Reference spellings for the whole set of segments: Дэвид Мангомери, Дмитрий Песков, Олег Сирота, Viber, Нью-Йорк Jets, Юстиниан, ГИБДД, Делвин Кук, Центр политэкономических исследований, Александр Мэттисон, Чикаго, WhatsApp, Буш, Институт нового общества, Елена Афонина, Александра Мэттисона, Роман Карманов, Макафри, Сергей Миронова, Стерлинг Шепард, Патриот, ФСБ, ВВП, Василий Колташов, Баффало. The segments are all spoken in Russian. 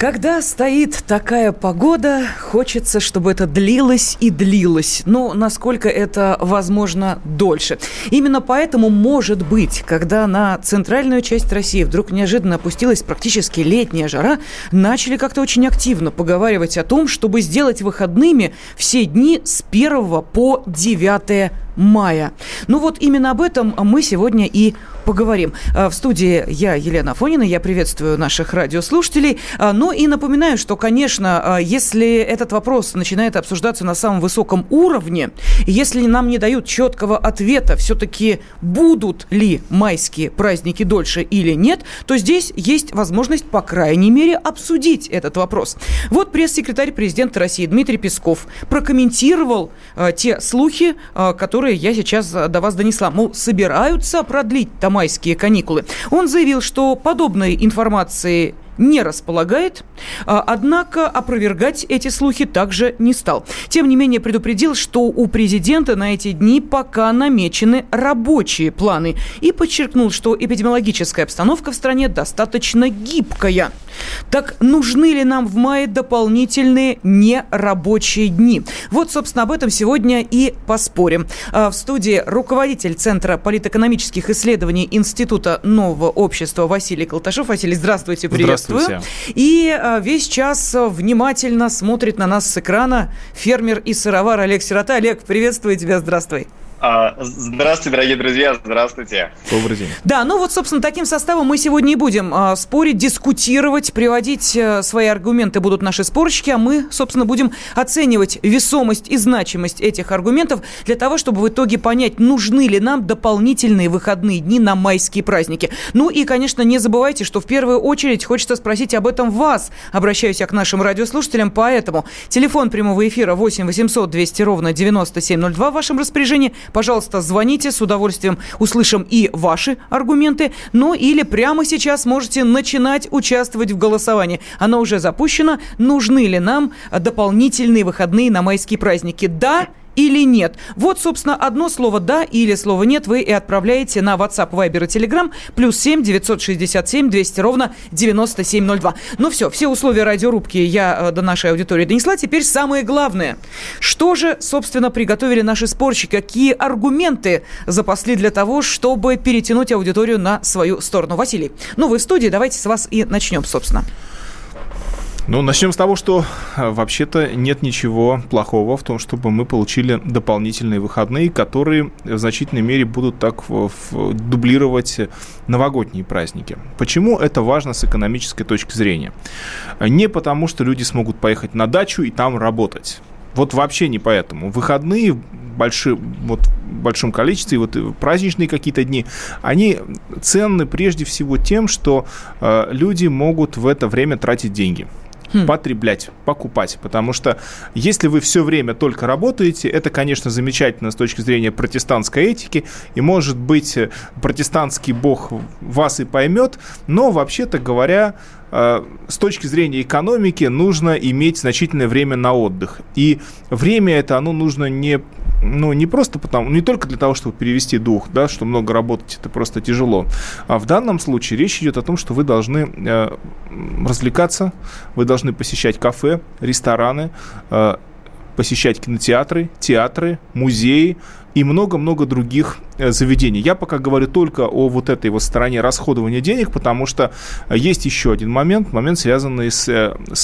Когда стоит такая погода, хочется, чтобы это длилось и длилось. Но насколько это возможно дольше. Именно поэтому, может быть, когда на центральную часть России вдруг неожиданно опустилась практически летняя жара, начали как-то очень активно поговаривать о том, чтобы сделать выходными все дни с 1 по 9 мая. Ну вот именно об этом мы сегодня и поговорим. В студии я, Елена Афонина, я приветствую наших радиослушателей. Ну и напоминаю, что, конечно, если этот вопрос начинает обсуждаться на самом высоком уровне, если нам не дают четкого ответа, все-таки будут ли майские праздники дольше или нет, то здесь есть возможность, по крайней мере, обсудить этот вопрос. Вот пресс-секретарь президента России Дмитрий Песков прокомментировал те слухи, которые я сейчас до вас донесла. Мол, собираются продлить-то майские каникулы. Он заявил, что подобной информации не располагает, однако опровергать эти слухи также не стал. Тем не менее, предупредил, что у президента на эти дни пока намечены рабочие планы. И подчеркнул, что эпидемиологическая обстановка в стране достаточно гибкая. Так нужны ли нам в мае дополнительные нерабочие дни? Вот, собственно, об этом сегодня и поспорим. В студии руководитель Центра политэкономических исследований Института нового общества Василий Колташов. Василий, здравствуйте, привет. И весь час внимательно смотрит на нас с экрана фермер и сыровар Олег Сирота. Олег, приветствую тебя, здравствуй. Здравствуйте, дорогие друзья, здравствуйте. Добрый день. Да, ну вот, собственно, таким составом мы сегодня и будем спорить, дискутировать, приводить свои аргументы будут наши спорщики, а мы, собственно, будем оценивать весомость и значимость этих аргументов для того, чтобы в итоге понять, нужны ли нам дополнительные выходные дни на майские праздники. Ну и, конечно, не забывайте, что в первую очередь хочется спросить об этом вас. Обращаюсь я к нашим радиослушателям, поэтому телефон прямого эфира 8 800 200 ровно 9702 в вашем распоряжении. Пожалуйста, звоните, с удовольствием услышим и ваши аргументы. Ну или прямо сейчас можете начинать участвовать в голосовании. Оно уже запущено. Нужны ли нам дополнительные выходные на майские праздники? Да или нет? Вот, собственно, одно слово «да» или слово «нет» вы и отправляете на WhatsApp, Viber и Telegram. +7 967 200 ровно 9702. Ну все условия радиорубки я до нашей аудитории донесла. Теперь самое главное. Что же, собственно, приготовили наши спорщики? Какие аргументы запасли для того, чтобы перетянуть аудиторию на свою сторону? Василий, ну вы в студии, давайте с вас и начнем, собственно. Ну, начнем с того, что вообще-то нет ничего плохого в том, чтобы мы получили дополнительные выходные, которые в значительной мере будут так дублировать новогодние праздники. Почему это важно с экономической точки зрения? Не потому, что люди смогут поехать на дачу и там работать. Вот вообще не поэтому. Выходные в большом количестве, вот праздничные какие-то дни, они ценны прежде всего тем, что люди могут в это время тратить деньги. Потреблять, покупать, потому что если вы все время только работаете, это, конечно, замечательно с точки зрения протестантской этики, и, может быть, протестантский бог вас и поймет, но, вообще-то говоря, с точки зрения экономики нужно иметь значительное время на отдых, и время это оно нужно не просто потому, не только для того, чтобы перевести дух, да, что много работать это просто тяжело, а в данном случае речь идет о том, что вы должны развлекаться, вы должны посещать кафе, рестораны, посещать кинотеатры, театры, музеи и много-много других заведений. Я пока говорю только о вот этой вот стороне расходования денег, потому что есть еще один момент, связанный с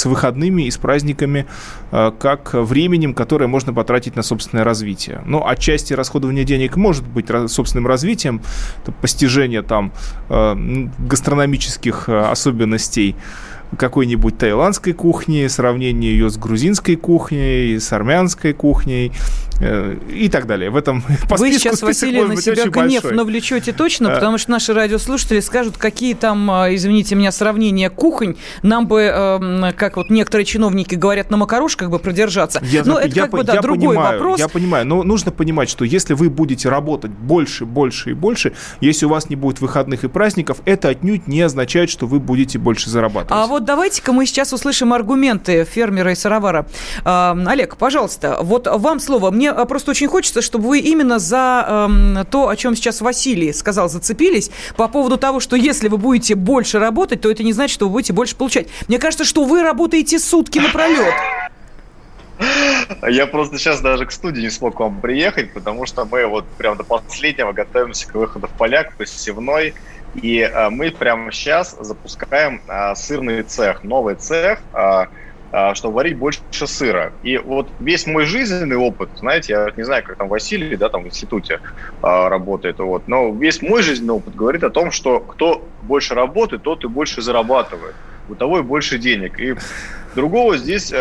выходными и с праздниками, как временем, которое можно потратить на собственное развитие. Но отчасти расходование денег может быть собственным развитием, постижение там гастрономических особенностей какой-нибудь таиландской кухни, сравнение ее с грузинской кухней, с армянской кухней, и так далее. В этом по списку, вы сейчас, Василий, на себя гнев большой навлечете точно, потому что наши радиослушатели скажут, какие там, извините меня, сравнения кухонь, нам бы, как вот некоторые чиновники говорят, на макарошках бы продержаться. Но это как бы, да, другой вопрос. Я понимаю, но нужно понимать, что если вы будете работать больше, больше и больше, если у вас не будет выходных и праздников, это отнюдь не означает, что вы будете больше зарабатывать. А вот давайте-ка мы сейчас услышим аргументы фермера и сыровара. Олег, пожалуйста, вот вам слово. Мне просто очень хочется, чтобы вы именно за то, о чем сейчас Василий сказал, зацепились, по поводу того, что если вы будете больше работать, то это не значит, что вы будете больше получать. Мне кажется, что вы работаете сутки напролет. Я просто сейчас даже к студии не смог к вам приехать, потому что мы вот прям до последнего готовимся к выходу в поля, к посевной. И мы прямо сейчас запускаем сырный цех, новый цех, чтобы варить больше сыра. И вот весь мой жизненный опыт, знаете, я не знаю, как там Василий, да, там в институте работает, вот, но весь мой жизненный опыт говорит о том, что кто больше работает, тот и больше зарабатывает, у того и больше денег. И другого здесь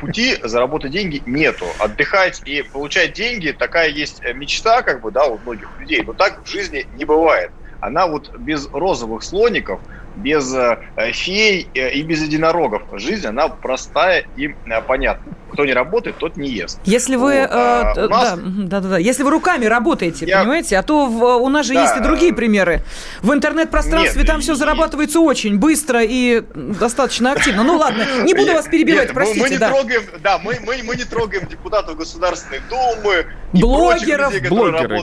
пути заработать деньги нету. Отдыхать и получать деньги, такая есть мечта, как бы, да, у многих людей, но так в жизни не бывает. Она вот без розовых слоников, без фей и без единорогов. Жизнь, она простая и понятна. Кто не работает, тот не ест. Если вы, вот, нас... Если вы руками работаете, понимаете, а то у нас же есть и другие примеры. В интернет-пространстве там все зарабатывается очень быстро и достаточно активно. Ну ладно, не буду вас перебивать, простите. Мы не трогаем, мы не трогаем депутатов Государственной Думы, блогеров, людей, блогеры,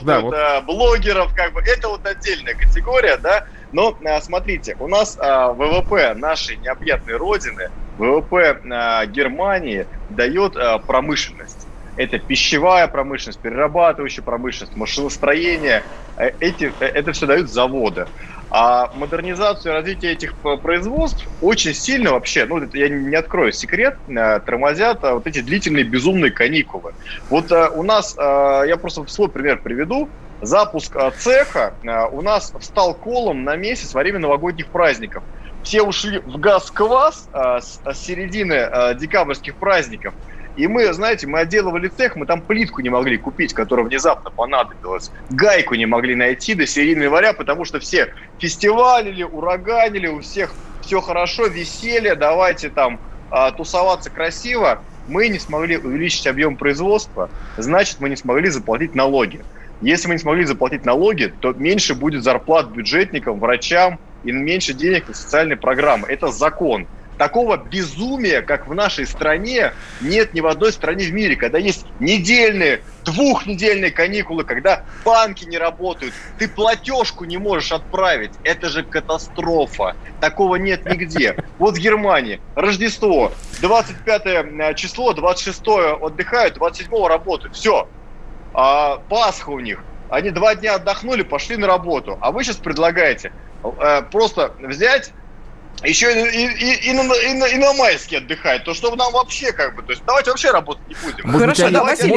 блогеров, как бы это вот отдельная категория, да. Но смотрите, у нас ВВП нашей необъятной родины, ВВП Германии дает промышленность. Это пищевая промышленность, перерабатывающая промышленность, машиностроение. Это все дают заводы. А модернизацию и развитие этих производств очень сильно вообще, ну, я не открою секрет, тормозят вот эти длительные безумные каникулы. Вот у нас, я просто свой пример приведу. Запуск цеха у нас встал колом на месяц во время новогодних праздников. Все ушли в газ-квас с середины декабрьских праздников. И мы, знаете, мы отделывали цех, мы там плитку не могли купить, которая внезапно понадобилась. Гайку не могли найти до середины января, потому что все фестивалили, ураганили, у всех все хорошо, веселье, давайте там тусоваться красиво. Мы не смогли увеличить объем производства, значит, мы не смогли заплатить налоги. Если мы не смогли заплатить налоги, то меньше будет зарплат бюджетникам, врачам и меньше денег на социальные программы. Это закон. Такого безумия, как в нашей стране, нет ни в одной стране в мире, когда есть недельные, двухнедельные каникулы, когда банки не работают, ты платежку не можешь отправить. Это же катастрофа. Такого нет нигде. Вот в Германии Рождество, 25 число, 26 отдыхают, 27 работают. Все. Пасха у них. Они 2 дня отдохнули, пошли на работу. А вы сейчас предлагаете просто взять еще и на майске отдыхать. То что нам вообще как бы... То есть давайте вообще работать не будем. Может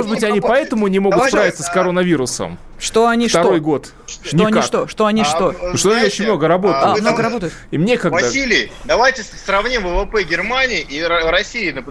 быть, они поэтому не могут справиться с коронавирусом? Что они второй год. Что они очень много работают. И мне когда... Василий, давайте сравним ВВП Германии и России на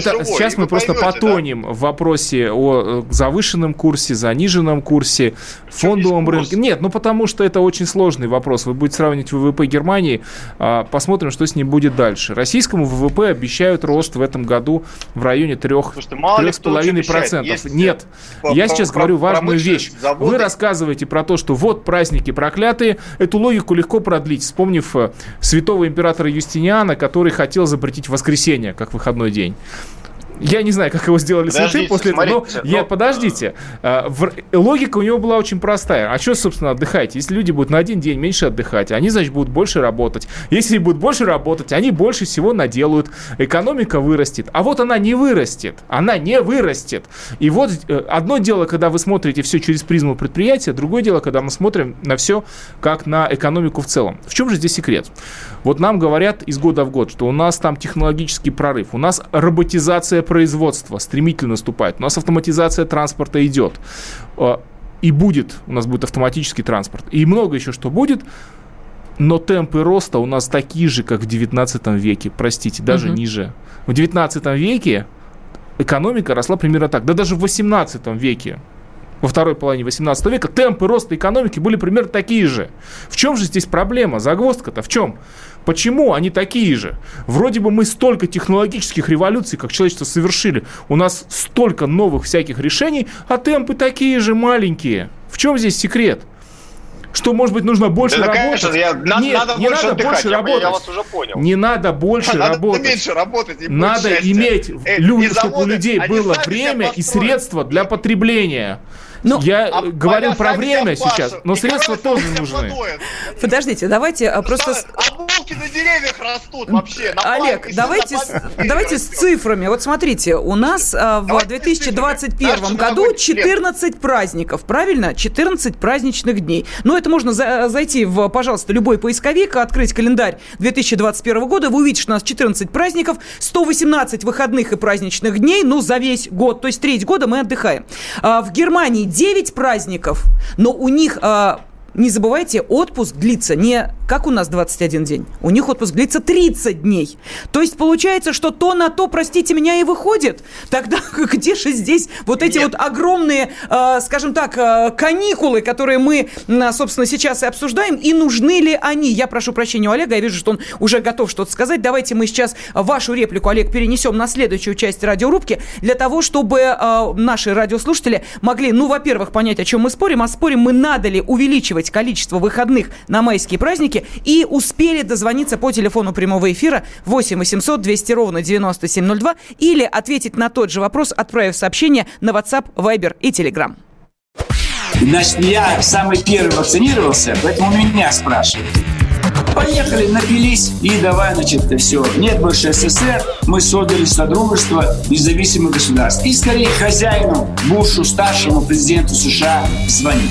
сейчас мы просто потонем в вопросе о завышенном курсе, заниженном курсе, фондовом рынке. Нет, ну потому что это очень сложный вопрос. Вы будете сравнивать ВВП Германии, посмотрим, что с ним будет дальше. Российскому ВВП обещают рост в этом году в районе 3,5%. Нет, я сейчас говорю важную вещь. Заводы. Вы рассказываете про то, что вот праздники проклятые. Эту логику легко продлить, вспомнив святого императора Юстиниана, который хотел запретить воскресенье как выходной день. Я не знаю, как его сделали святым после этого, но... Подождите. Логика у него была очень простая. А что, собственно, отдыхать? Если люди будут на один день меньше отдыхать, они, значит, будут больше работать. Если будут больше работать, они больше всего наделают. Экономика вырастет. А вот она не вырастет. Она не вырастет. И вот одно дело, когда вы смотрите все через призму предприятия, другое дело, когда мы смотрим на все как на экономику в целом. В чем же здесь секрет? Вот нам говорят из года в год, что у нас там технологический прорыв, у нас роботизация производства стремительно наступает. У нас автоматизация транспорта идет. И будет, у нас будет автоматический транспорт. И много еще что будет. Но темпы роста у нас такие же, как в 19 веке. Простите, даже ниже. В 19 веке экономика росла примерно так. Да даже в 18 веке, во второй половине 18 века, темпы роста экономики были примерно такие же. В чем же здесь проблема? Загвоздка-то в чем? Почему они такие же? Вроде бы мы столько технологических революций, как человечество, совершили. У нас столько новых всяких решений, а темпы такие же маленькие. В чем здесь секрет? Что, может быть, нужно больше работать? Конечно, не надо больше работать. Я вас уже понял. Не надо больше работать. Меньше работать и надо иметь люди, чтобы у людей было время и средства для потребления. Ну, я говорю про время сейчас, но средства тоже нужны. Подождите, давайте просто... А булки на деревьях растут вообще. Олег, давайте с цифрами. Вот смотрите, у нас в 2021 году 14 праздников, правильно? 14 праздничных дней. Ну, это можно зайти в, пожалуйста, любой поисковик, открыть календарь 2021 года, вы увидите, что у нас 14 праздников, 118 выходных и праздничных дней, ну, за весь год, то есть треть года мы отдыхаем. В Германии 9 праздников, но у них, не забывайте, отпуск длится не как у нас 21 день, у них отпуск длится 30 дней. То есть получается, что то на то, простите меня, и выходит. Тогда где же здесь вот эти вот огромные, скажем так, каникулы, которые мы, собственно, сейчас и обсуждаем, и нужны ли они? Я прошу прощения у Олега, я вижу, что он уже готов что-то сказать. Давайте мы сейчас вашу реплику, Олег, перенесем на следующую часть радиорубки, для того, чтобы наши радиослушатели могли, ну, во-первых, понять, о чем мы спорим, а спорим мы, надо ли увеличивать количество выходных на майские праздники, и успели дозвониться по телефону прямого эфира 8 800 200 ровно 9702 или ответить на тот же вопрос, отправив сообщение на WhatsApp, Viber и Telegram. Значит, я самый первый вакцинировался, поэтому меня спрашивают. Поехали, напились и давай, значит, все. Нет больше СССР, мы создали Содружество независимых государств. И скорее хозяину, Бушу, старшему президенту США звонить.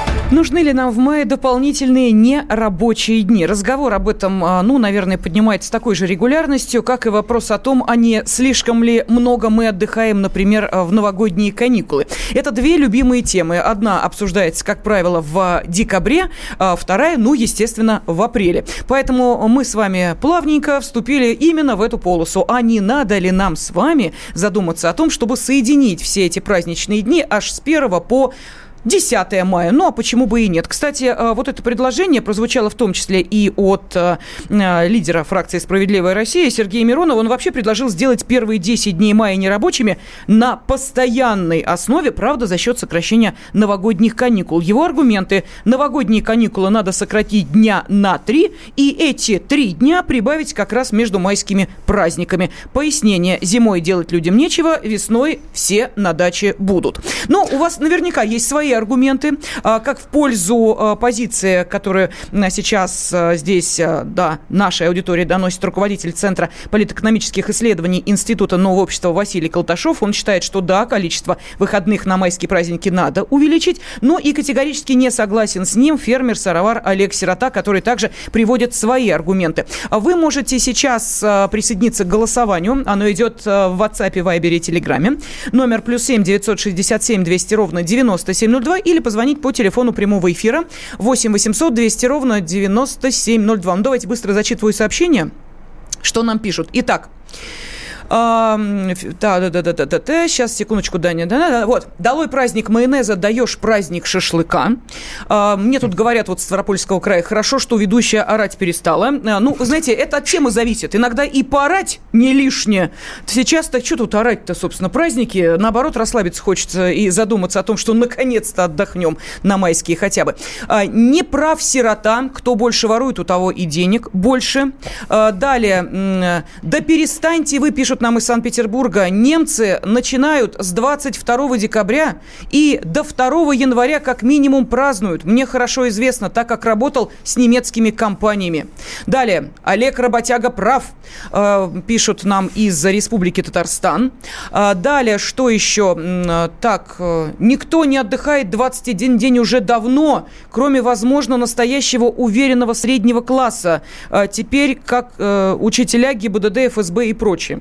Нужны ли нам в мае дополнительные нерабочие дни? Разговор об этом, ну, наверное, поднимается с такой же регулярностью, как и вопрос о том, а не слишком ли много мы отдыхаем, например, в новогодние каникулы. Это две любимые темы. Одна обсуждается, как правило, в декабре, а вторая, ну, естественно, в апреле. Поэтому мы с вами плавненько вступили именно в эту полосу. А не надо ли нам с вами задуматься о том, чтобы соединить все эти праздничные дни аж с 1 по 10 мая. Ну, а почему бы и нет? Кстати, вот это предложение прозвучало в том числе и от лидера фракции «Справедливая Россия» Сергея Миронова. Он вообще предложил сделать первые 10 дней мая нерабочими на постоянной основе, правда, за счет сокращения новогодних каникул. Его аргументы: новогодние каникулы надо сократить дня на 3, и эти 3 дня прибавить как раз между майскими праздниками. Пояснение: зимой делать людям нечего, весной все на даче будут. Но у вас наверняка есть свои аргументы, как в пользу позиции, которую сейчас здесь до нашей аудитории доносит руководитель Центра политэкономических исследований Института нового общества Василий Колташов. Он считает, что да, количество выходных на майские праздники надо увеличить, но и категорически не согласен с ним фермер-сыровар Олег Сирота, который также приводит свои аргументы. Вы можете сейчас присоединиться к голосованию. Оно идет в WhatsApp, Viber и Telegram. Номер +7 967 200 ровно 97 02 или позвонить по телефону прямого эфира 8 800 200 ровно 9702. Ну, давайте быстро зачитываю сообщение, что нам пишут. Итак, сейчас, секундочку, Даня. Вот. Долой праздник майонеза, даешь праздник шашлыка. Мне тут говорят вот с Ставропольского края: хорошо, что ведущая орать перестала. Ну, вы знаете, это от темы зависит. Иногда и поорать не лишнее. Сейчас-то что тут орать-то, собственно, праздники? Наоборот, расслабиться хочется и задуматься о том, что наконец-то отдохнем на майские хотя бы. Не прав Сирота. Кто больше ворует, у того и денег больше. Далее. Да перестаньте вы, пишут пишут нам из Санкт-Петербурга, немцы начинают с 22 декабря и до 2 января как минимум празднуют. Мне хорошо известно, так как работал с немецкими компаниями. Далее, Олег Работяга прав, пишут нам из Республики Татарстан. Далее, что еще? Так, никто не отдыхает 21 день уже давно, кроме, возможно, настоящего уверенного среднего класса. Теперь как учителя ГИБДД, ФСБ и прочее.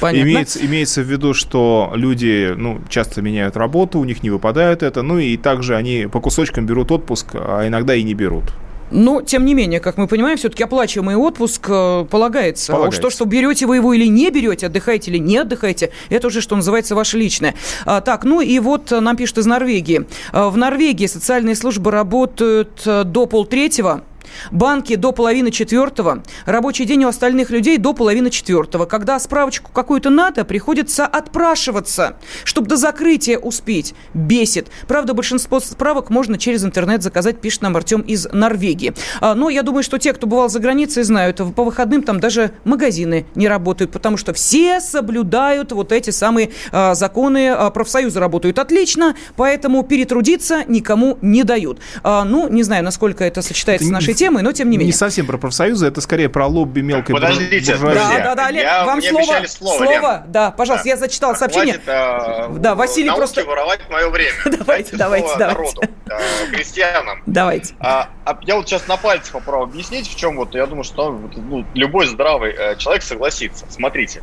Понятно. Имеется в виду, что люди часто меняют работу, у них не выпадает это, и также они по кусочкам берут отпуск, а иногда и не берут. Но, тем не менее, как мы понимаем, все-таки оплачиваемый отпуск полагается. А уж то, что берете вы его или не берете, отдыхаете или не отдыхаете, это уже, что называется, ваше личное. Так, и вот нам пишут из Норвегии. В Норвегии социальные службы работают до 2:30. Банки до 3:30, рабочий день у остальных людей до 3:30. Когда справочку какую-то надо, приходится отпрашиваться, чтобы до закрытия успеть. Бесит. Правда, большинство справок можно через интернет заказать, пишет нам Артем из Норвегии. Но я думаю, что те, кто бывал за границей, знают, по выходным там даже магазины не работают, потому что все соблюдают вот эти самые законы. Профсоюзы работают отлично, поэтому перетрудиться никому не дают. Не знаю, насколько это сочетается с нашей темы, но тем не менее. Не совсем про профсоюзы, это скорее про лобби мелкой буржуазии. Да, Олег, вам слово. Да, пожалуйста, я зачитал сообщение. Хватит, Василий просто воровать мое время. Давайте. Народу, крестьянам. Давайте. Я сейчас на пальцах попробую объяснить, в чем я думаю, что любой здравый человек согласится. Смотрите,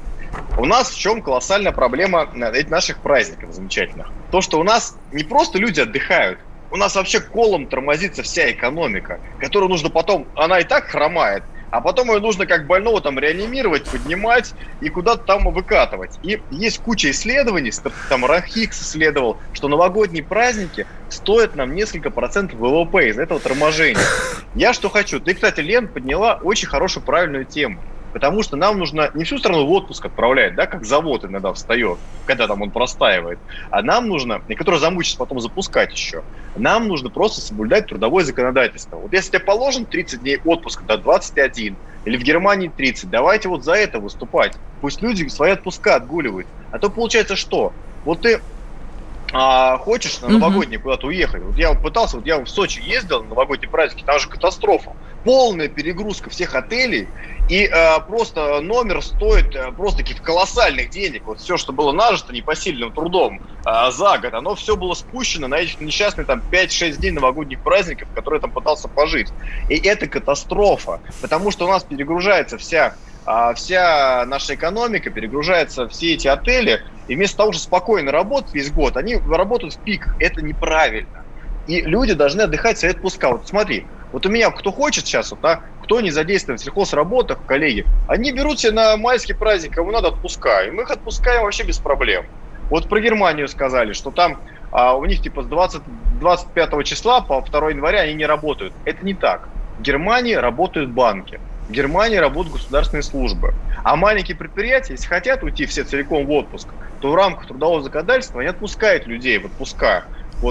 у нас в чем колоссальная проблема наших праздников замечательных. То, что у нас не просто люди отдыхают, у нас вообще колом тормозится вся экономика, которую нужно потом, она и так хромает, а потом ее нужно как больного там реанимировать, поднимать и куда-то там выкатывать. И есть куча исследований, там Рахикс исследовал, что новогодние праздники стоят нам несколько процентов ВВП из этого торможения. Я что хочу? Ты, кстати, Лен, подняла очень хорошую правильную тему. Потому что нам нужно не всю страну в отпуск отправлять, как завод иногда встает, когда там он простаивает, а нам нужно, и который замучится потом запускать еще, нам нужно просто соблюдать трудовое законодательство. Вот если тебе положен 30 дней отпуска, 21, или в Германии 30, давайте вот за это выступать. Пусть люди свои отпуска отгуливают. А то получается что? Вот ты хочешь на новогодний куда-то уехать. Вот я пытался, я в Сочи ездил на новогодние праздники, там же катастрофа. Полная перегрузка всех отелей, и просто номер стоит просто таких колоссальных денег. Вот все, что было нажито непосильным трудом за год, оно все было спущено на этих несчастных 5-6 дней новогодних праздников, которые там пытался пожить. И это катастрофа, потому что у нас перегружается вся наша экономика, перегружаются все эти отели, и вместо того, чтобы спокойно работать весь год, они работают в пик. Это неправильно. И люди должны отдыхать свои отпуска. Вот смотри, вот у меня кто хочет сейчас, кто не задействован в сельхозработах, коллеги, они берут себе на майский праздник, кому надо отпуска, и мы их отпускаем вообще без проблем. Вот про Германию сказали, что там у них с 25 числа по 2 января они не работают. Это не так. В Германии работают банки. В Германии работают государственные службы. А маленькие предприятия, если хотят уйти все целиком в отпуск, то в рамках трудового законодательства они отпускают людей в отпуска.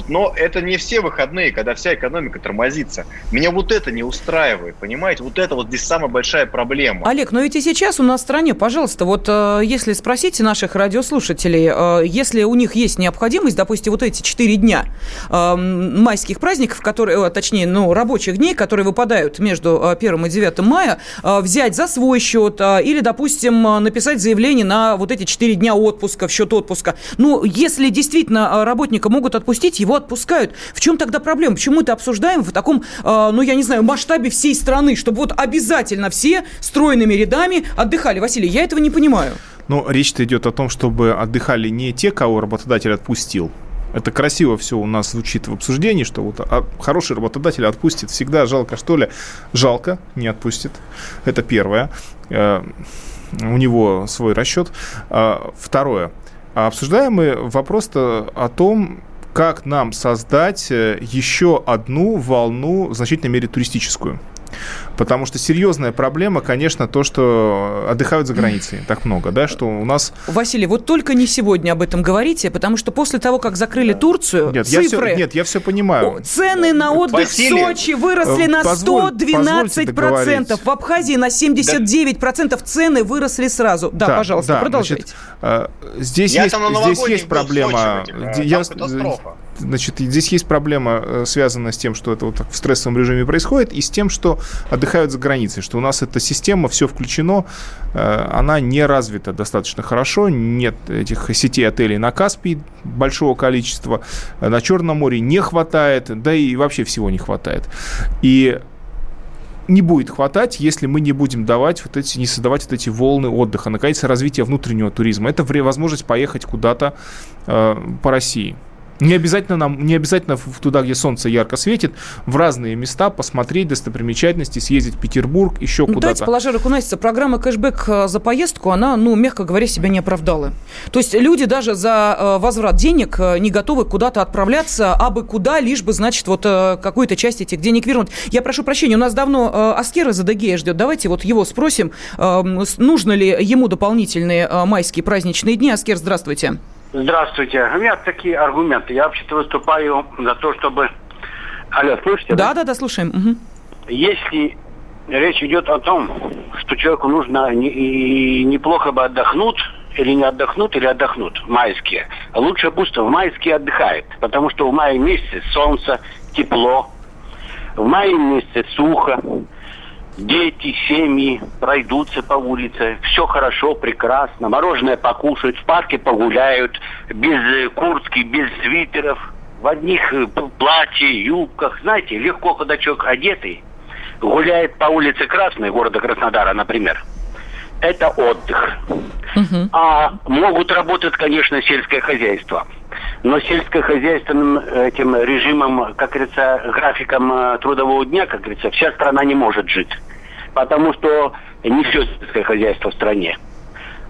Но это не все выходные, когда вся экономика тормозится. Меня это не устраивает, понимаете? Это здесь самая большая проблема. Олег, но ведь и сейчас у нас в стране, пожалуйста, если спросите наших радиослушателей, если у них есть необходимость, допустим, эти 4 дня майских праздников, которые, точнее, рабочих дней, которые выпадают между 1 и 9 мая, взять за свой счет или, допустим, написать заявление на эти 4 дня отпуска, в счет отпуска. Если действительно работника могут отпустить, его отпускают. В чем тогда проблема? Почему это обсуждаем в таком, масштабе всей страны, чтобы обязательно все стройными рядами отдыхали? Василий, я этого не понимаю. Речь-то идет о том, чтобы отдыхали не те, кого работодатель отпустил. Это красиво все у нас звучит в обсуждении, что хороший работодатель отпустит всегда. Жалко, что ли? Жалко, не отпустит. Это первое. У него свой расчет. Второе. Обсуждаемый вопрос-то о том, как нам создать еще одну волну, в значительной мере туристическую. Потому что серьезная проблема, конечно, то, что отдыхают за границей так много, да, что у нас... Василий, вот только не сегодня об этом говорите, потому что после того, как закрыли Турцию, я все понимаю. Цены на отдых в Сочи выросли на 112%. В Абхазии на 79%. Цены выросли сразу. Да, пожалуйста, продолжайте. Значит, здесь есть проблема. Значит, здесь есть проблема, связанная с тем, что это вот так в стрессовом режиме происходит, и с тем, что отдыхают за границей, что у нас эта система, все включено, она не развита достаточно хорошо, нет этих сетей отелей на Каспии большого количества, на Черном море не хватает, да и вообще всего не хватает. И не будет хватать, если мы не будем не создавать эти волны отдыха, наконец, развития внутреннего туризма. Это возможность поехать куда-то по России. Не обязательно туда, где солнце ярко светит, в разные места посмотреть достопримечательности, съездить в Петербург, еще куда-то. Давайте, положа руку на сердце, программа кэшбэк за поездку, она, мягко говоря, себя не оправдала. То есть люди даже за возврат денег не готовы куда-то отправляться, абы куда, лишь бы, значит, вот какую-то часть этих денег вернуть. Я прошу прощения, у нас давно Аскер из Адыгея ждет. Давайте вот его спросим, нужно ли ему дополнительные майские праздничные дни. Аскер, здравствуйте. Здравствуйте. У меня такие аргументы. Я вообще-то выступаю за то, чтобы... Алло, слышите? Да, слушаем. Угу. Если речь идет о том, что человеку нужно и неплохо бы отдохнуть майские, лучше пусть в майские отдыхает, потому что в мае месяце солнце, тепло, в мае месяце сухо, дети, семьи пройдутся по улице, все хорошо, прекрасно, мороженое покушают, в парке погуляют, без куртки, без свитеров, в одних платье, юбках. Знаете, легко, когда человек одетый, гуляет по улице Красной, города Краснодара, например. Это отдых. Угу. А могут работать, конечно, сельское хозяйство. Но сельскохозяйственным этим режимом, как говорится, графиком трудового дня, как говорится, вся страна не может жить. Потому что не все сельское хозяйство в стране.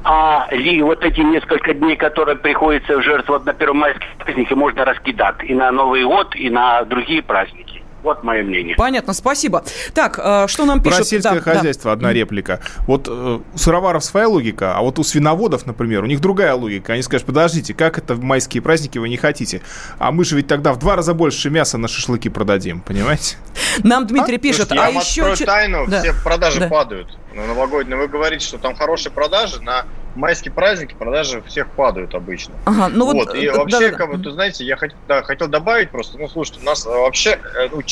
А вот эти несколько дней, которые приходится в жертву на первомайские праздники, можно раскидать и на Новый год, и на другие праздники. Вот мое мнение. Понятно, спасибо. Так, что нам пишут? Про сельское хозяйство одна реплика. Вот у сыроваров своя логика, а вот у свиноводов, например, у них другая логика. Они скажут, подождите, как это в майские праздники вы не хотите? А мы же ведь тогда в 2 раза больше мяса на шашлыки продадим, понимаете? Нам Дмитрий пишет, слушайте, я вам открою тайну, все продажи падают. На новогодние. Вы говорите, что там хорошие продажи, на майские праздники продажи всех падают обычно. Ага, и вообще, знаете, я хотел добавить просто, слушайте, у нас вообще...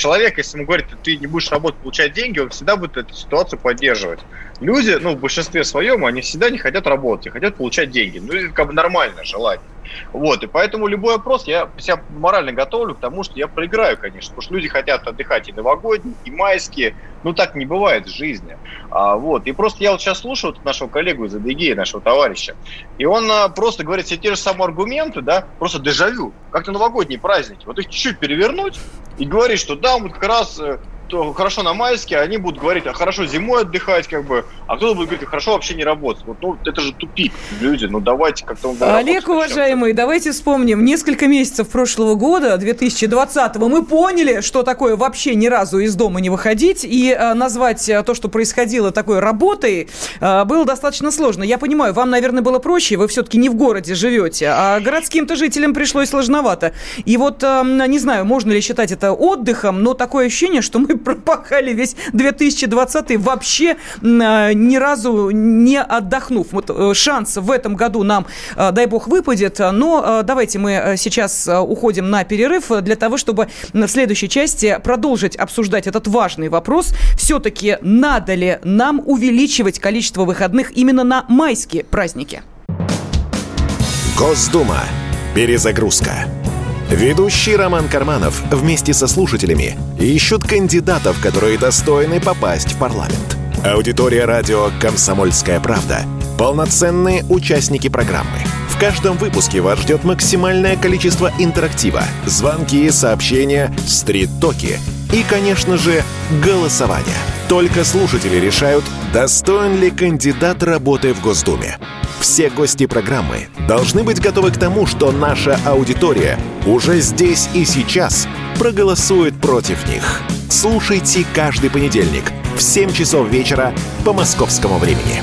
Человек, если ему говорит, ты не будешь работать, получать деньги, он всегда будет эту ситуацию поддерживать. Люди, в большинстве своем, они всегда не хотят работать, хотят получать деньги. Нормально желание. И поэтому любой опрос я себя морально готовлю к тому, что я проиграю, конечно. Потому что люди хотят отдыхать и новогодние, и майские. Так не бывает в жизни. И просто я сейчас слушаю нашего коллегу из Адыгеи, нашего товарища, и он просто говорит все те же самые аргументы, да, просто дежавю, как-то новогодние праздники. Вот их чуть-чуть перевернуть и говорить, что да, мы как раз... хорошо на майске, они будут говорить, а хорошо зимой отдыхать, а кто-то будет говорить, хорошо вообще не работать. Это же тупик, люди, давайте как-то... Олег, уважаемый, давайте вспомним, несколько месяцев прошлого года, 2020-го, мы поняли, что такое вообще ни разу из дома не выходить, и назвать то, что происходило такой работой, было достаточно сложно. Я понимаю, вам, наверное, было проще, вы все-таки не в городе живете, а городским-то жителям пришлось сложновато. И не знаю, можно ли считать это отдыхом, но такое ощущение, что мы пропахали весь 2020 вообще ни разу не отдохнув. Шанс в этом году нам, дай бог, выпадет, но давайте мы сейчас уходим на перерыв для того, чтобы в следующей части продолжить обсуждать этот важный вопрос. Все-таки надо ли нам увеличивать количество выходных именно на майские праздники? Госдума. Перезагрузка. Ведущий Роман Карманов вместе со слушателями ищут кандидатов, которые достойны попасть в парламент. Аудитория радио «Комсомольская правда» — полноценные участники программы. В каждом выпуске вас ждет максимальное количество интерактива, звонки, сообщения, стрит-токи и, конечно же, голосование. Только слушатели решают, достоин ли кандидат работы в Госдуме. Все гости программы должны быть готовы к тому, что наша аудитория уже здесь и сейчас проголосует против них. слушайте каждый понедельник в 7 часов вечера по московскому времени.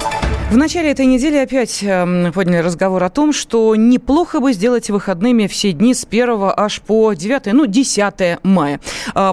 В начале этой недели опять подняли разговор о том, что неплохо бы сделать выходными все дни с 1 аж по 10 мая.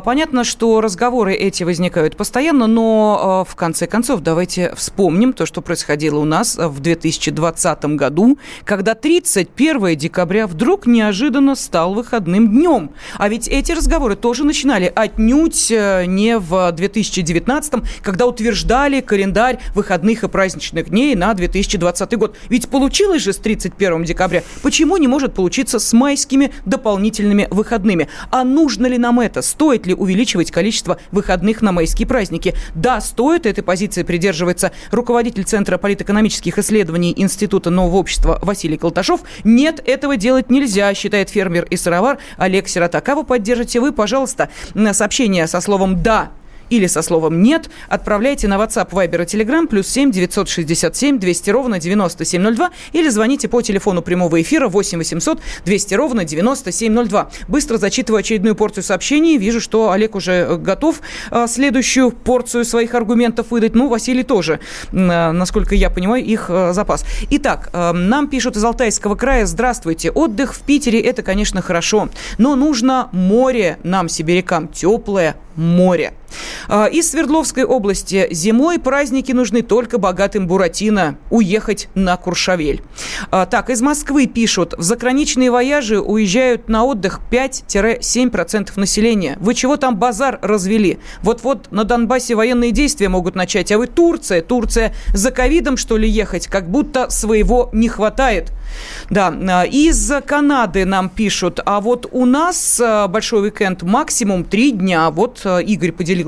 Понятно, что разговоры эти возникают постоянно, но в конце концов давайте вспомним то, что происходило у нас в 2020 году, когда 31 декабря вдруг неожиданно стал выходным днем. А ведь эти разговоры тоже начинали отнюдь не в 2019, когда утверждали календарь выходных и праздничных дней на 2020 год. Ведь получилось же с 31 декабря. Почему не может получиться с майскими дополнительными выходными? А нужно ли нам это? Стоит ли увеличивать количество выходных на майские праздники? Да, стоит. Этой позиции придерживается руководитель Центра политэкономических исследований Института нового общества Василий Колташов. Нет, этого делать нельзя, считает фермер и сыровар Олег Сирота. Кого поддержите вы, пожалуйста, на сообщение со словом «да» или со словом «нет» отправляйте на WhatsApp, Viber и Telegram +7 967 200 97 02 или звоните по телефону прямого эфира 8 800 200 97 02. Быстро зачитываю очередную порцию сообщений. Вижу, что Олег уже готов следующую порцию своих аргументов выдать. Ну, Василий тоже, насколько я понимаю, их запас. Итак, нам пишут из Алтайского края. Здравствуйте. Отдых в Питере – это, конечно, хорошо, но нужно море нам, сибирякам, теплое море. Из Свердловской области. Зимой праздники нужны только богатым буратино. Уехать на Куршавель. Так, из Москвы пишут. В заграничные вояжи уезжают на отдых 5-7% населения. Вы чего там базар развели? Вот-вот на Донбассе военные действия могут начать. А вы Турция. Турция за ковидом, что ли, ехать? Как будто своего не хватает. Да, из Канады нам пишут. А вот у нас большой уикенд максимум 3 дня. Вот Игорь поделился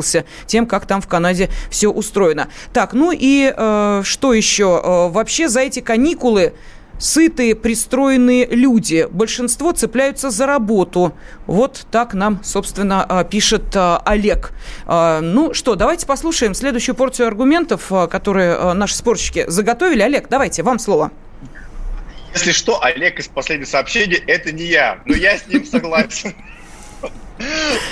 тем, как там в Канаде все устроено. Так, ну и что еще? Вообще за эти каникулы сытые, пристроенные люди. Большинство цепляются за работу. Вот так нам, собственно, пишет Олег. Ну что, давайте послушаем следующую порцию аргументов, которые наши спорщики заготовили. Олег, давайте, вам слово. Если что, Олег из последнего сообщения – это не я, но я с ним согласен.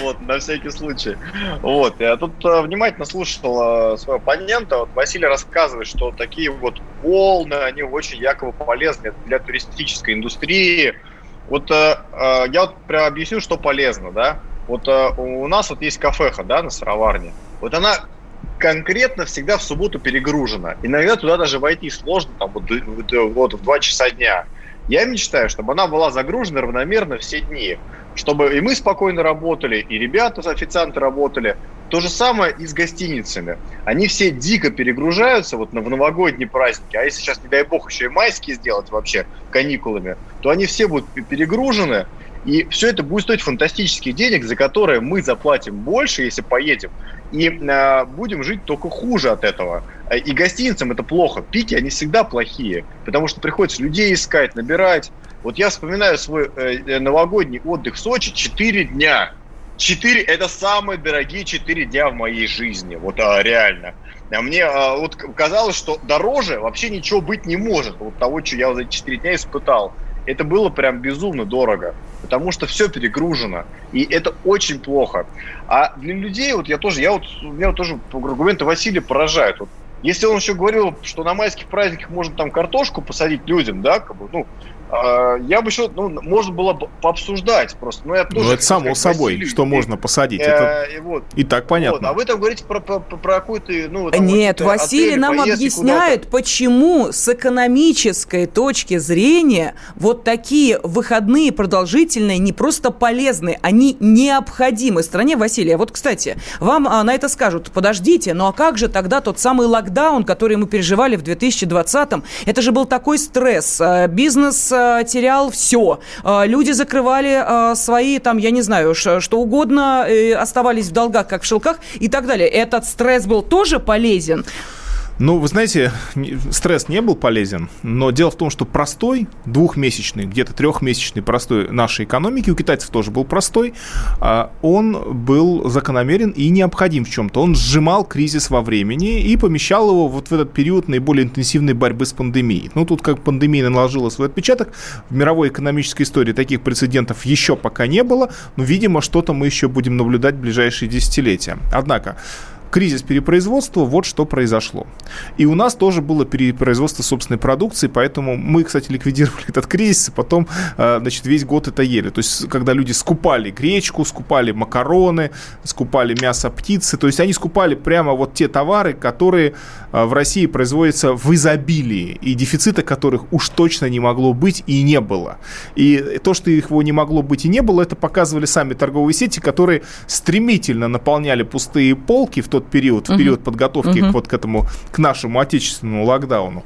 Вот, на всякий случай. Вот, я тут внимательно слушал своего оппонента. Вот Василий рассказывает, что такие вот волны, они очень якобы полезны для туристической индустрии. Вот я вот объясню, что полезно, да. Вот у нас вот есть кафеха, да, на сыроварне. Вот она конкретно всегда в субботу перегружена. Иногда туда даже войти сложно, там вот в 2 часа дня. Я мечтаю, чтобы она была загружена равномерно все дни, чтобы и мы спокойно работали, и ребята, официанты работали. То же самое и с гостиницами. Они все дико перегружаются вот в новогодние праздники. А если сейчас, не дай бог, еще и майские сделать вообще каникулами, то они все будут перегружены. И все это будет стоить фантастических денег, за которые мы заплатим больше, если поедем. И будем жить только хуже от этого. И гостиницам это плохо. Пики, они всегда плохие. Потому что приходится людей искать, набирать. Вот я вспоминаю свой новогодний отдых в Сочи. 4 дня. 4 – это самые дорогие 4 дня в моей жизни. Вот реально. Мне вот казалось, что дороже вообще ничего быть не может. Вот того, что я за 4 дня испытал. Это было прям безумно дорого, потому что все перегружено, и это очень плохо. А для людей, вот у меня тоже аргументы Василия поражают. Вот, если он еще говорил, что на майских праздниках можно там картошку посадить людям, да, как бы, я бы еще, можно было бы пообсуждать просто. Но я тоже, это само собой, Василию, что можно посадить. Это вот, и так понятно. Вот, а вы там говорите про какой-то... Нет, Василий отель, нам объясняет, куда-то. Почему с экономической точки зрения вот такие выходные продолжительные не просто полезны, они необходимы стране. Василий, вот, кстати, вам на это скажут: подождите, ну а как же тогда тот самый локдаун, который мы переживали в 2020-м? Это же был такой стресс. Бизнес терял все. Люди закрывали свои, что угодно, оставались в долгах, как в шелках и так далее. Этот стресс был тоже полезен? Ну, вы знаете, стресс не был полезен, но дело в том, что простой, двухмесячный, где-то трехмесячный простой нашей экономики, у китайцев тоже был простой, он был закономерен и необходим в чем-то. Он сжимал кризис во времени и помещал его вот в этот период наиболее интенсивной борьбы с пандемией. Ну, тут как пандемия наложила свой отпечаток, в мировой экономической истории таких прецедентов еще пока не было, но, видимо, что-то мы еще будем наблюдать в ближайшие десятилетия. Однако кризис перепроизводства, вот что произошло. И у нас тоже было перепроизводство собственной продукции, поэтому мы, кстати, ликвидировали этот кризис, и потом, значит, весь год это ели. То есть, когда люди скупали гречку, скупали макароны, скупали мясо птицы, то есть они скупали прямо вот те товары, которые в России производятся в изобилии, и дефицита которых уж точно не могло быть и не было. И то, что их не могло быть и не было, это показывали сами торговые сети, которые стремительно наполняли пустые полки в тот период, в период подготовки вот к этому, к нашему отечественному локдауну.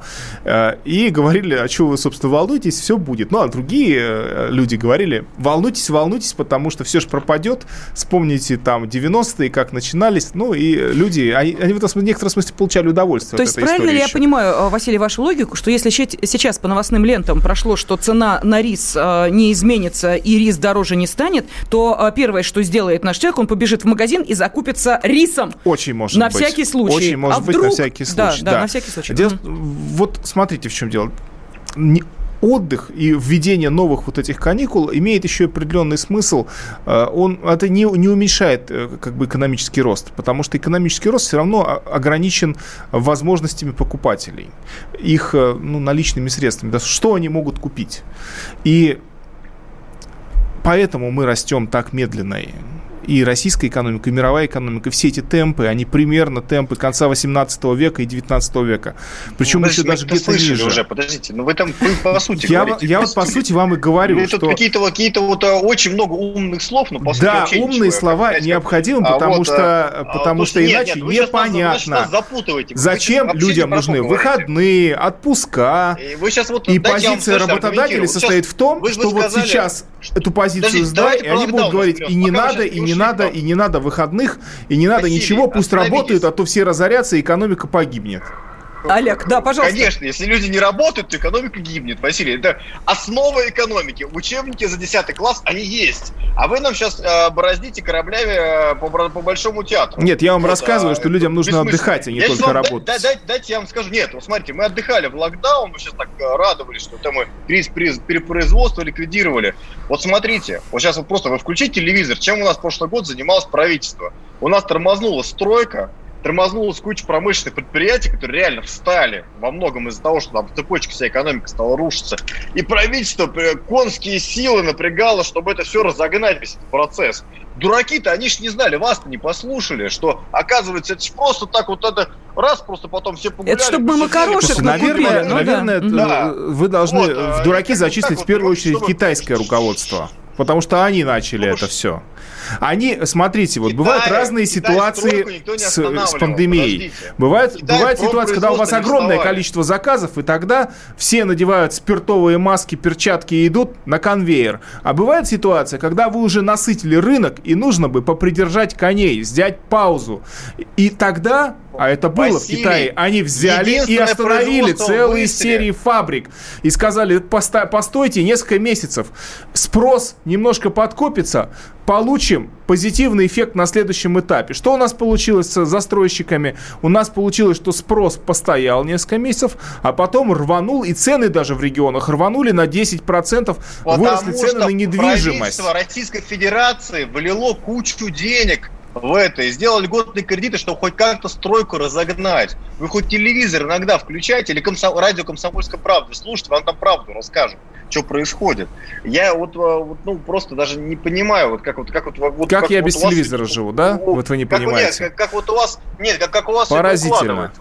И говорили, а чего вы, собственно, волнуетесь, все будет. Ну, а другие люди говорили, волнуйтесь, волнуйтесь, потому что все же пропадет. Вспомните там 90-е, как начинались. Ну, и люди, они в некотором смысле получали удовольствие. То есть правильно ли я понимаю, Василий, вашу логику, что если сейчас по новостным лентам прошло, что цена на рис не изменится и рис дороже не станет, то первое, что сделает наш человек, он побежит в магазин и закупится рисом. Очень может на быть. Всякий случай. Очень может быть, вдруг... на всякий случай. Да, да, на всякий случай. Вот смотрите, в чем дело. Отдых и введение новых вот этих каникул имеет еще определенный смысл. Это не уменьшает как бы экономический рост, потому что экономический рост все равно ограничен возможностями покупателей, их наличными средствами. Да, что они могут купить? И поэтому мы растем так медленно. И российская экономика, и мировая экономика, все эти темпы, они примерно темпы конца 18 века и 19 века. Причем еще даже где-то ниже. Подождите, но вы там по сути говорите. Я вот по сути вам и говорю, что... Тут какие-то вот очень много умных слов, но по сути вообще ничего. Да, умные слова необходимы, потому что иначе непонятно, зачем людям нужны выходные, отпуска. И позиция работодателей состоит в том, что вот сейчас эту позицию сдать, и они будут говорить, и не надо, и не надо, и не надо выходных, и не надо ничего, пусть работают, а то все разорятся, и экономика погибнет. Олег, да, пожалуйста. Конечно, если люди не работают, то экономика гибнет, Василий. Это основа экономики. Учебники за 10 класс, они есть. А вы нам сейчас бороздите кораблями по Большому театру. Нет, я вам рассказываю, что людям нужно отдыхать, а не только работать. Дайте я вам скажу. Нет, вот смотрите, мы отдыхали в локдаун, мы сейчас так радовались, что там мы перепроизводство ликвидировали. Вот смотрите, вот сейчас вот просто вы включите телевизор. Чем у нас в прошлый год занималось правительство? У нас тормознула стройка, тормознулась куча промышленных предприятий, которые реально встали во многом из-за того, что там в цепочке вся экономика стала рушиться. И правительство конские силы напрягало, чтобы это все разогнать, весь этот процесс. Дураки-то, они ж не знали, вас-то не послушали, что, оказывается, это же просто так вот это раз, просто потом все погуляли. Это чтобы мы макарошек накупили. Наверное, вы должны в дураки зачислить в первую очередь китайское руководство. Потому что они начали это все. Они, смотрите, вот бывают разные ситуации с пандемией. Бывают ситуации, когда у вас огромное количество заказов, и тогда все надевают спиртовые маски, перчатки и идут на конвейер. А бывает ситуация, когда вы уже насытили рынок, и нужно бы попридержать коней, взять паузу. И тогда, а это было в Китае, они взяли и остановили целые серии фабрик. И сказали, постойте несколько месяцев. Спрос немножко подкопится, получим позитивный эффект на следующем этапе. Что у нас получилось с застройщиками? У нас получилось, что спрос постоял несколько месяцев, а потом рванул, и цены даже в регионах рванули на 10%, выросли цены на недвижимость. Правительство Российской Федерации влило кучу денег в это, и сделали годные кредиты, чтобы хоть как-то стройку разогнать. Вы хоть телевизор иногда включаете, или радио «Комсомольская правда» слушайте, вам там правду расскажут, что происходит. Я просто даже не понимаю, как я без телевизора живу, да? Вот вы не понимаете. Как вот у вас, нет, как у вас поразительно.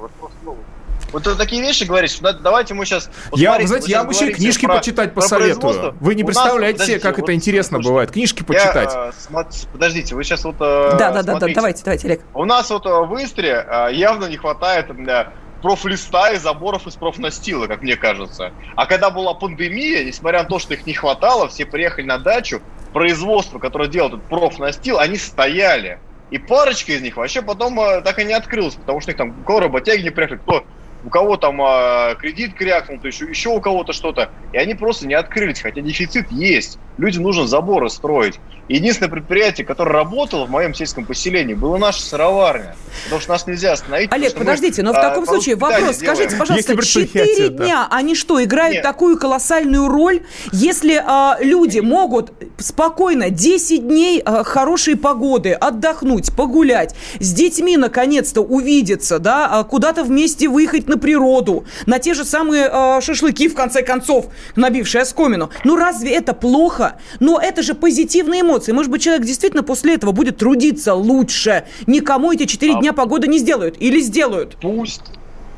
Вот такие вещи говоришь, давайте мы сейчас... Вот я вам еще книжки почитать посоветую. Вы не представляете себе, как это интересно бывает. Книжки почитать. Подождите, вы сейчас давайте, Олег. У нас вот в Истре явно не хватает профлиста и заборов из профнастила, как мне кажется. А когда была пандемия, несмотря на то, что их не хватало, все приехали на дачу, производство, которое делает этот профнастил, они стояли. И парочка из них вообще потом так и не открылась, потому что их там, кого работяги не приехали, кто у кого там кредит крякнул, еще у кого-то что-то. И они просто не открылись, хотя дефицит есть. Людям нужно заборы строить. Единственное предприятие, которое работало в моем сельском поселении, было наша сыроварня. Потому что нас нельзя остановить. Олег, подождите, но в таком случае вопрос. Скажите, пожалуйста, 4 дня они что, играют такую колоссальную роль? Если люди могут спокойно 10 дней хорошей погоды отдохнуть, погулять, с детьми наконец-то увидеться, да, куда-то вместе выехать на природу, на те же самые шашлыки, в конце концов, набившие оскомину. Ну разве это плохо? Но это же позитивные эмоции. Может быть, человек действительно после этого будет трудиться лучше. Никому эти 4 дня погоды не сделают. Или сделают?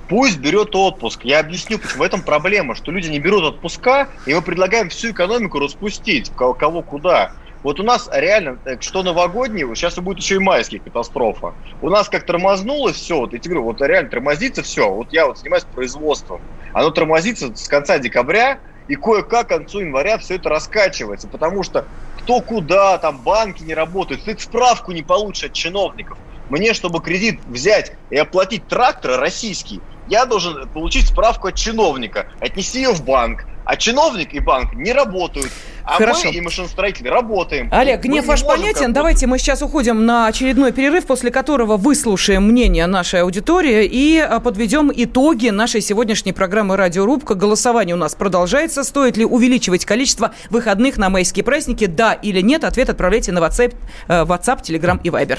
Пусть берет отпуск. Я объясню, почему. В этом проблема, что люди не берут отпуска, и мы предлагаем всю экономику распустить, кого куда. Вот у нас реально, что новогодний, сейчас будет еще и майская катастрофа. У нас как тормознулось все, вот я тебе говорю, вот реально тормозится все. Вот я вот занимаюсь производством. Оно тормозится с конца декабря, и кое-как к концу января все это раскачивается, потому что кто куда, там банки не работают, ты справку не получишь от чиновников. Мне, чтобы кредит взять и оплатить трактор российский, я должен получить справку от чиновника, отнести ее в банк. А чиновник и банк не работают. А хорошо. Мы и машиностроители работаем. Олег, гнев ваш понятен. Давайте мы сейчас уходим на очередной перерыв, после которого выслушаем мнение нашей аудитории и подведем итоги нашей сегодняшней программы «Радиорубка». Голосование у нас продолжается. Стоит ли увеличивать количество выходных на майские праздники? Да или нет? Ответ отправляйте на WhatsApp, Telegram и Viber.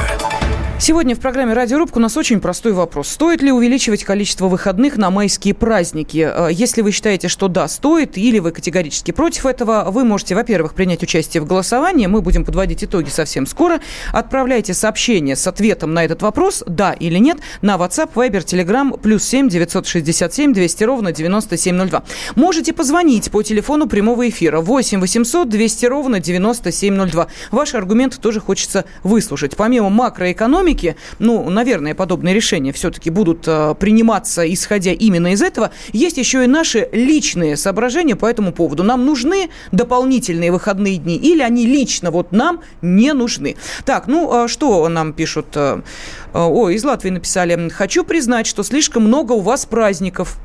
Сегодня в программе «Радиорубка» у нас очень простой вопрос. Стоит ли увеличивать количество выходных на майские праздники? Если вы считаете, что да, стоит, или вы категорически против этого, вы можете, во-первых, принять участие в голосовании. Мы будем подводить итоги совсем скоро. Отправляйте сообщение с ответом на этот вопрос, да или нет, на WhatsApp, Viber, Telegram, +7 967 200 ровно 9702. Можете позвонить по телефону прямого эфира 8 800 200 ровно 9702. Ваши аргументы тоже хочется выслушать. Помимо макроэкономики, ну, наверное, подобные решения все-таки будут приниматься, исходя именно из этого. Есть еще и наши личные соображения по этому поводу. Нам нужны дополнительные выходные дни или они лично вот нам не нужны? Так, что нам пишут? Из Латвии написали. Хочу признать, что слишком много у вас праздников.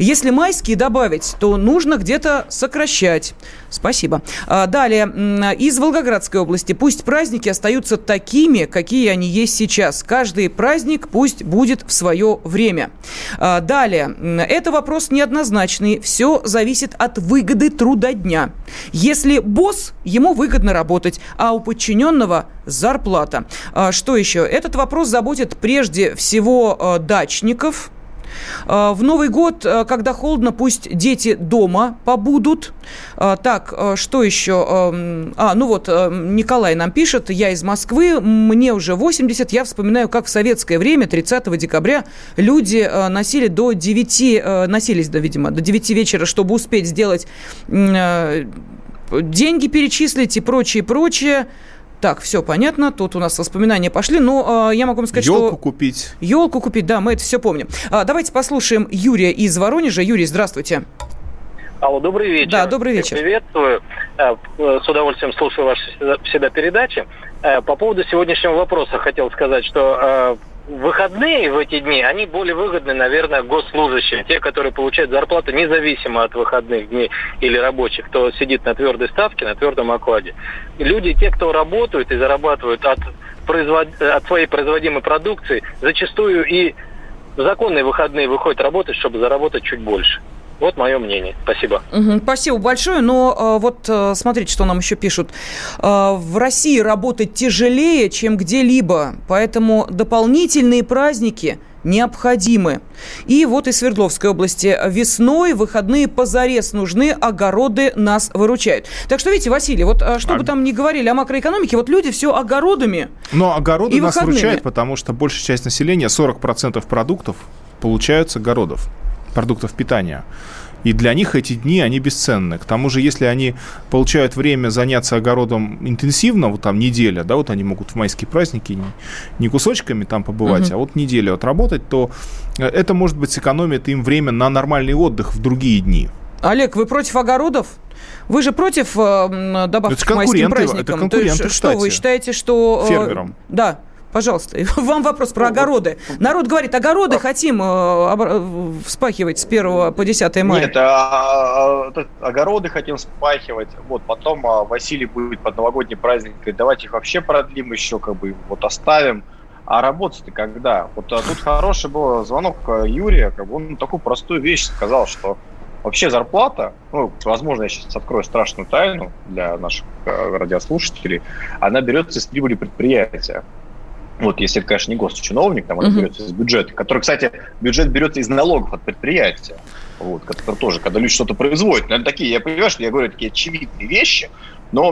Если майские добавить, то нужно где-то сокращать. Спасибо. Далее. Из Волгоградской области. Пусть праздники остаются такими, какие они есть сейчас. Каждый праздник пусть будет в свое время. Далее. Это вопрос неоднозначный. Все зависит от выгоды трудодня. Если босс, ему выгодно работать, а у подчиненного зарплата. Что еще? Этот вопрос заботит прежде всего дачников. В Новый год, когда холодно, пусть дети дома побудут. Так, что еще? Николай нам пишет. Я из Москвы, мне уже 80. Я вспоминаю, как в советское время 30 декабря люди носили до 9, носились, видимо, до 9 вечера, чтобы успеть сделать деньги, перечислить и прочее. Так, все понятно, тут у нас воспоминания пошли, но я могу вам сказать, ёлку что... Ёлку купить, да, мы это все помним. Давайте послушаем Юрия из Воронежа. Юрий, здравствуйте. Алло, добрый вечер. Да, добрый вечер. Всех приветствую. С удовольствием слушаю ваши всегда передачи. По поводу сегодняшнего вопроса хотел сказать, что выходные в эти дни, они более выгодны, наверное, госслужащим. Те, которые получают зарплату независимо от выходных дней или рабочих, кто сидит на твердой ставке, на твердом окладе. Люди, те, кто работают и зарабатывают от своей производимой продукции, зачастую и в законные выходные выходят работать, чтобы заработать чуть больше. Вот мое мнение. Спасибо. Спасибо большое. Но вот смотрите, что нам еще пишут. В России работать тяжелее, чем где-либо, поэтому дополнительные праздники необходимы. И вот из Свердловской области. Весной выходные позарез нужны, огороды нас выручают. Так что, видите, Василий, вот что бы там ни говорили о макроэкономике, вот люди все огородами. Но огороды и нас выручают, потому что большая часть населения, 40% продуктов, получают с огородов. Продуктов питания. И для них эти дни, они бесценны. К тому же, если они получают время заняться огородом интенсивно, вот там неделя, да, вот они могут в майские праздники не кусочками там побывать, а вот неделю отработать, то это, может быть, сэкономит им время на нормальный отдых в другие дни. Олег, вы против огородов? Вы же против добавки к майским праздникам? Это конкуренты, кстати. Что вы считаете, что... Фермерам. Да. Пожалуйста, вам вопрос про огороды. Народ говорит, огороды хотим вспахивать с 1 по 10 мая. Нет, огороды хотим вспахивать. Вот, потом Василий будет под новогодний праздник говорить, давайте их вообще продлим еще, как бы вот оставим. А работать-то когда? Вот тут хороший был звонок Юрия, как бы он такую простую вещь сказал, что вообще зарплата, ну, возможно, я сейчас открою страшную тайну для наших радиослушателей, она берется из прибыли предприятия. Вот, если это, конечно, не госчиновник, там он берется из бюджета, который, кстати, бюджет берется из налогов от предприятия, вот, который тоже, когда люди что-то производят. Наверное, такие, я понимаю, что я говорю такие очевидные вещи, но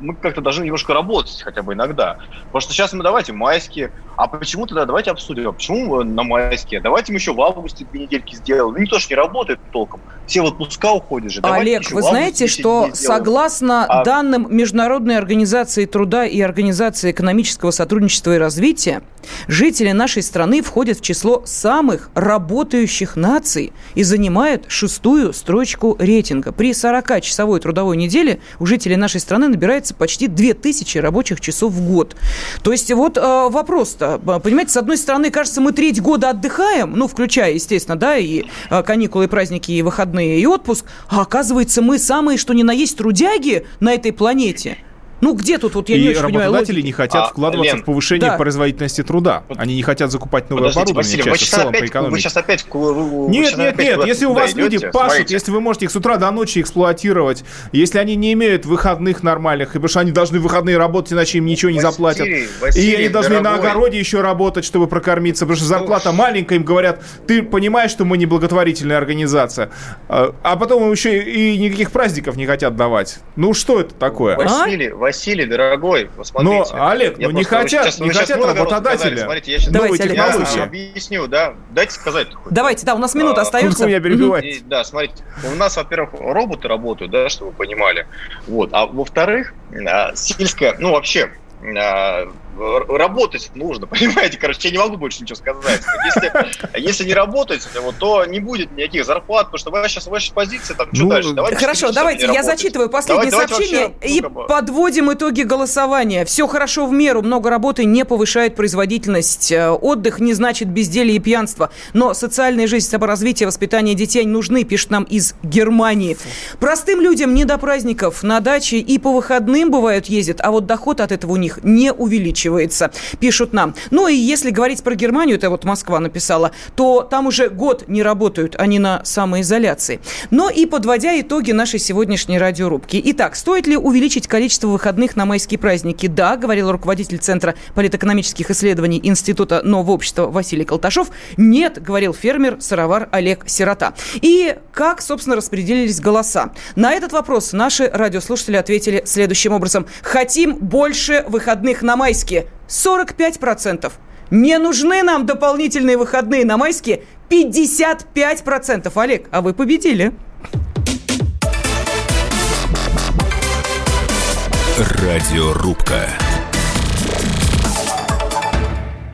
мы как-то должны немножко работать хотя бы иногда. Потому что сейчас мы давайте майские, а почему тогда давайте обсудим, почему на майские, давайте мы еще в августе 2 недельки сделаем. Ну, никто же не работает толком, все в отпуска уходят же. Давайте Олег, вы знаете, что согласно данным Международной организации труда и Организации экономического сотрудничества и развития, жители нашей страны входят в число самых работающих наций и занимают 6-ю строчку рейтинга. При 40-часовой трудовой неделе у жителей нашей страны набирается почти 2000 рабочих часов в год. То есть вот вопрос-то, понимаете, с одной стороны, кажется, мы треть года отдыхаем, ну, включая, естественно, да, и каникулы, и праздники, и выходные, и отпуск, а оказывается, мы самые, что ни на есть, трудяги на этой планете. Ну, где тут, вот я не очень понимаю. И работодатели не хотят вкладываться в повышение производительности труда. Они не хотят закупать новое оборудование, часто в целом по экономике. Вы сейчас опять... Нет, если у вас люди пашут, если вы можете их с утра до ночи эксплуатировать, если они не имеют выходных нормальных, потому что они должны в выходные работать, иначе им ничего не заплатят. И они должны на огороде еще работать, чтобы прокормиться, потому что зарплата маленькая, им говорят, ты понимаешь, что мы не благотворительная организация. А потом еще и никаких праздников не хотят давать. Ну, что это такое? Василий, дорогой, посмотрите. Но, Олег, ну не хотят, не хотят работодатели. Смотрите, я сейчас я объясню, да. Дайте сказать. Давайте, да, у нас минута остается. Меня перебивать. Да, смотрите, у нас, во-первых, роботы работают, да, чтобы вы понимали. Вот. А во-вторых, сельская, ну вообще, работать нужно, понимаете? Короче, я не могу больше ничего сказать. Если не работать, то не будет никаких зарплат, потому что ваша позиция там, что дальше? Давайте, хорошо, давайте я зачитываю последнее сообщение и подводим итоги голосования. Все хорошо в меру, много работы не повышает производительность. Отдых не значит безделье и пьянство. Но социальная жизнь, саморазвитие, воспитание детей нужны, пишет нам из Германии. Простым людям не до праздников. На даче и по выходным бывают ездят, а вот доход от этого у них не увеличивается. Пишут нам. Ну и если говорить про Германию, это вот Москва написала, то там уже год не работают, они на самоизоляции. Но и подводя итоги нашей сегодняшней радиорубки. Итак, стоит ли увеличить количество выходных на майские праздники? Да, говорил руководитель Центра политэкономических исследований Института нового общества Василий Колташов. Нет, говорил фермер-сыровар Олег Сирота. И как, собственно, распределились голоса? На этот вопрос наши радиослушатели ответили следующим образом. Хотим больше выходных на майские. 45%. Не нужны нам дополнительные выходные на майские. 55%. Олег, а вы победили. Радиорубка.